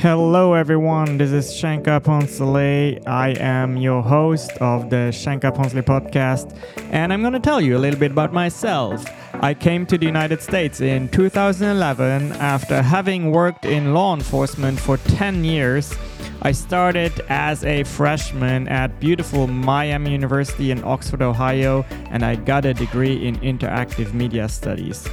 Hello everyone, this is Shankar Ponsley. I am your host of the Shankar Ponsley podcast, and I'm going to tell you a little bit about myself. I came to the United States in 2011 after having worked in law enforcement for 10 years. I started as a freshman at beautiful Miami University in Oxford, Ohio, and I got a degree in interactive media studies.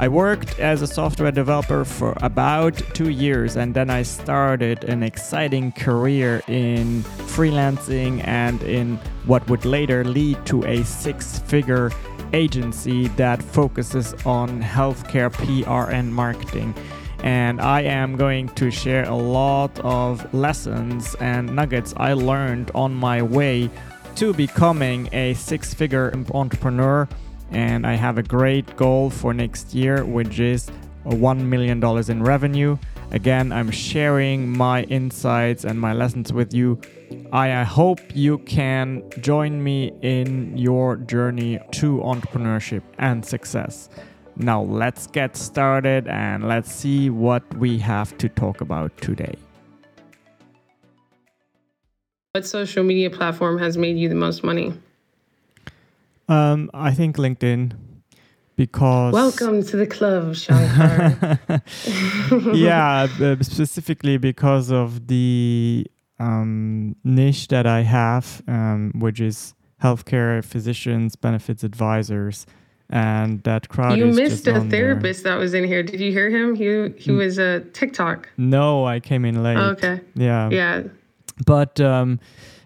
I worked as a software developer for about 2 years, and then I started an exciting career in freelancing and in what would later lead to a six-figure agency that focuses on healthcare, PR, and marketing. And I am going to share a lot of lessons and nuggets I learned on my way to becoming a six-figure entrepreneur. And I have a great goal for next year, which is $1 million in revenue. Again, I'm sharing my insights and my lessons with you. I hope you can join me in your journey to entrepreneurship and success. Now let's get started and let's see what we have to talk about today. What social media platform has made you the most money? I think LinkedIn, because... Welcome to the club, Shankar. Yeah, specifically because of the niche that I have, which is healthcare, physicians, benefits advisors, and that crowd. You missed a therapist that was in here. Did you hear him? He was a TikTok. No, I came in late. Oh, okay. Yeah. But...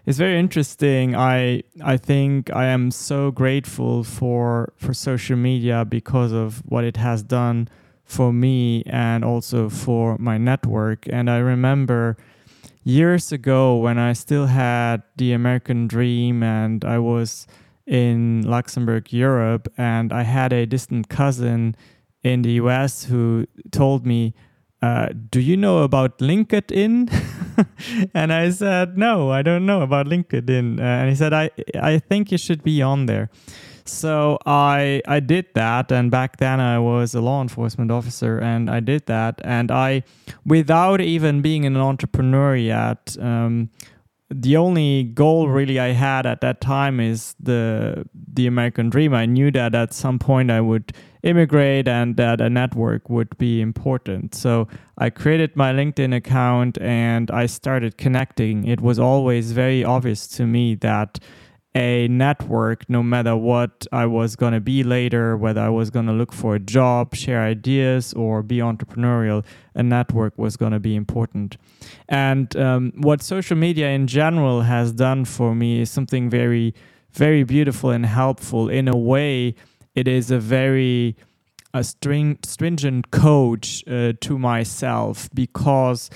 it's very interesting. I think I am so grateful for social media because of what it has done for me and also for my network. And I remember years ago when I still had the American dream and I was in Luxembourg, Europe, and I had a distant cousin in the US who told me, do you know about LinkedIn? And I said, no, I don't know about LinkedIn. And he said, I think you should be on there. So I did that. And back then I was a law enforcement officer and I did that. And I, without even being an entrepreneur yet, the only goal really I had at that time is the American dream. I knew that at some point I would immigrate and that a network would be important. So I created my LinkedIn account and I started connecting. It was always very obvious to me that a network, no matter what I was going to be later, whether I was going to look for a job, share ideas, or be entrepreneurial, a network was going to be important. And what social media in general has done for me is something very, very beautiful and helpful. In a way, it is a very stringent coach to myself, because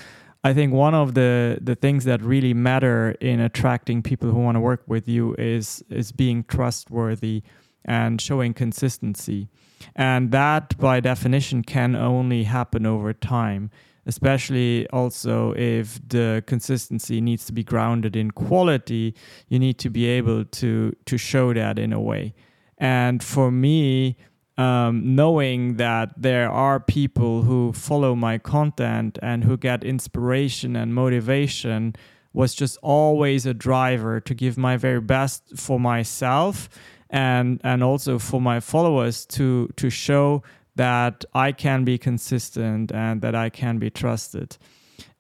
I think one of the things that really matter in attracting people who want to work with you is being trustworthy and showing consistency. And that, by definition, can only happen over time, especially also if the consistency needs to be grounded in quality. You need to be able to show that in a way. And for me, knowing that there are people who follow my content and who get inspiration and motivation was just always a driver to give my very best for myself and also for my followers to show that I can be consistent and that I can be trusted.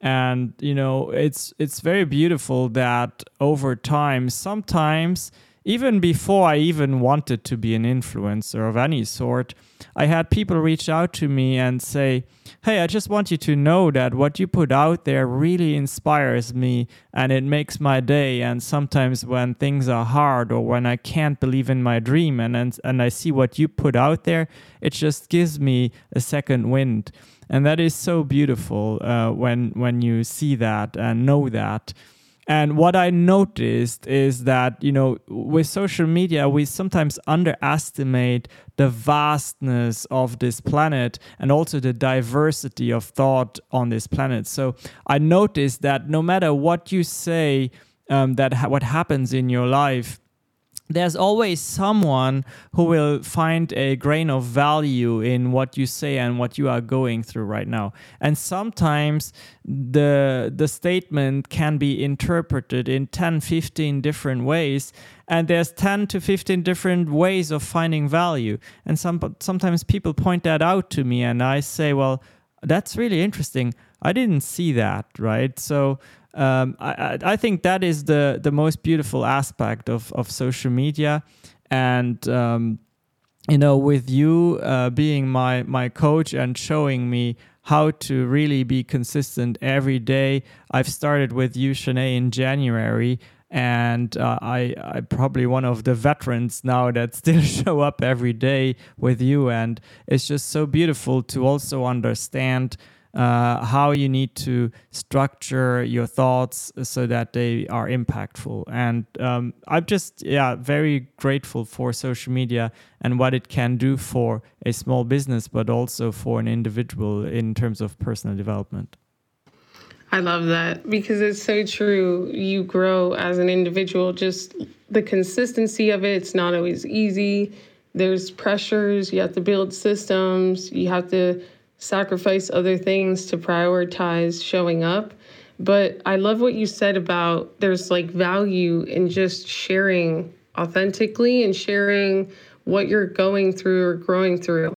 And, you know, it's very beautiful that over time, sometimes even before I even wanted to be an influencer of any sort, I had people reach out to me and say, hey, I just want you to know that what you put out there really inspires me and it makes my day. And sometimes when things are hard or when I can't believe in my dream and I see what you put out there, it just gives me a second wind. And that is so beautiful when you see that and know that. And what I noticed is that, you know, with social media, we sometimes underestimate the vastness of this planet and also the diversity of thought on this planet. So I noticed that no matter what you say, what happens in your life, there's always someone who will find a grain of value in what you say and what you are going through right now. And sometimes the statement can be interpreted in 10, 15 different ways. And there's 10 to 15 different ways of finding value. And sometimes people point that out to me and I say, well, that's really interesting. I didn't see that, right? So I think that is the most beautiful aspect of social media. And, you know, with you being my coach and showing me how to really be consistent every day, I've started with you, Shanae, in January. And I'm probably one of the veterans now that still show up every day with you. And it's just so beautiful to also understand how you need to structure your thoughts so that they are impactful. And I'm just, very grateful for social media and what it can do for a small business, but also for an individual in terms of personal development. I love that because it's so true. You grow as an individual, just the consistency of it. It's not always easy. There's pressures. You have to build systems. You have to sacrifice other things to prioritize showing up. But I love what you said about there's like value in just sharing authentically and sharing what you're going through or growing through.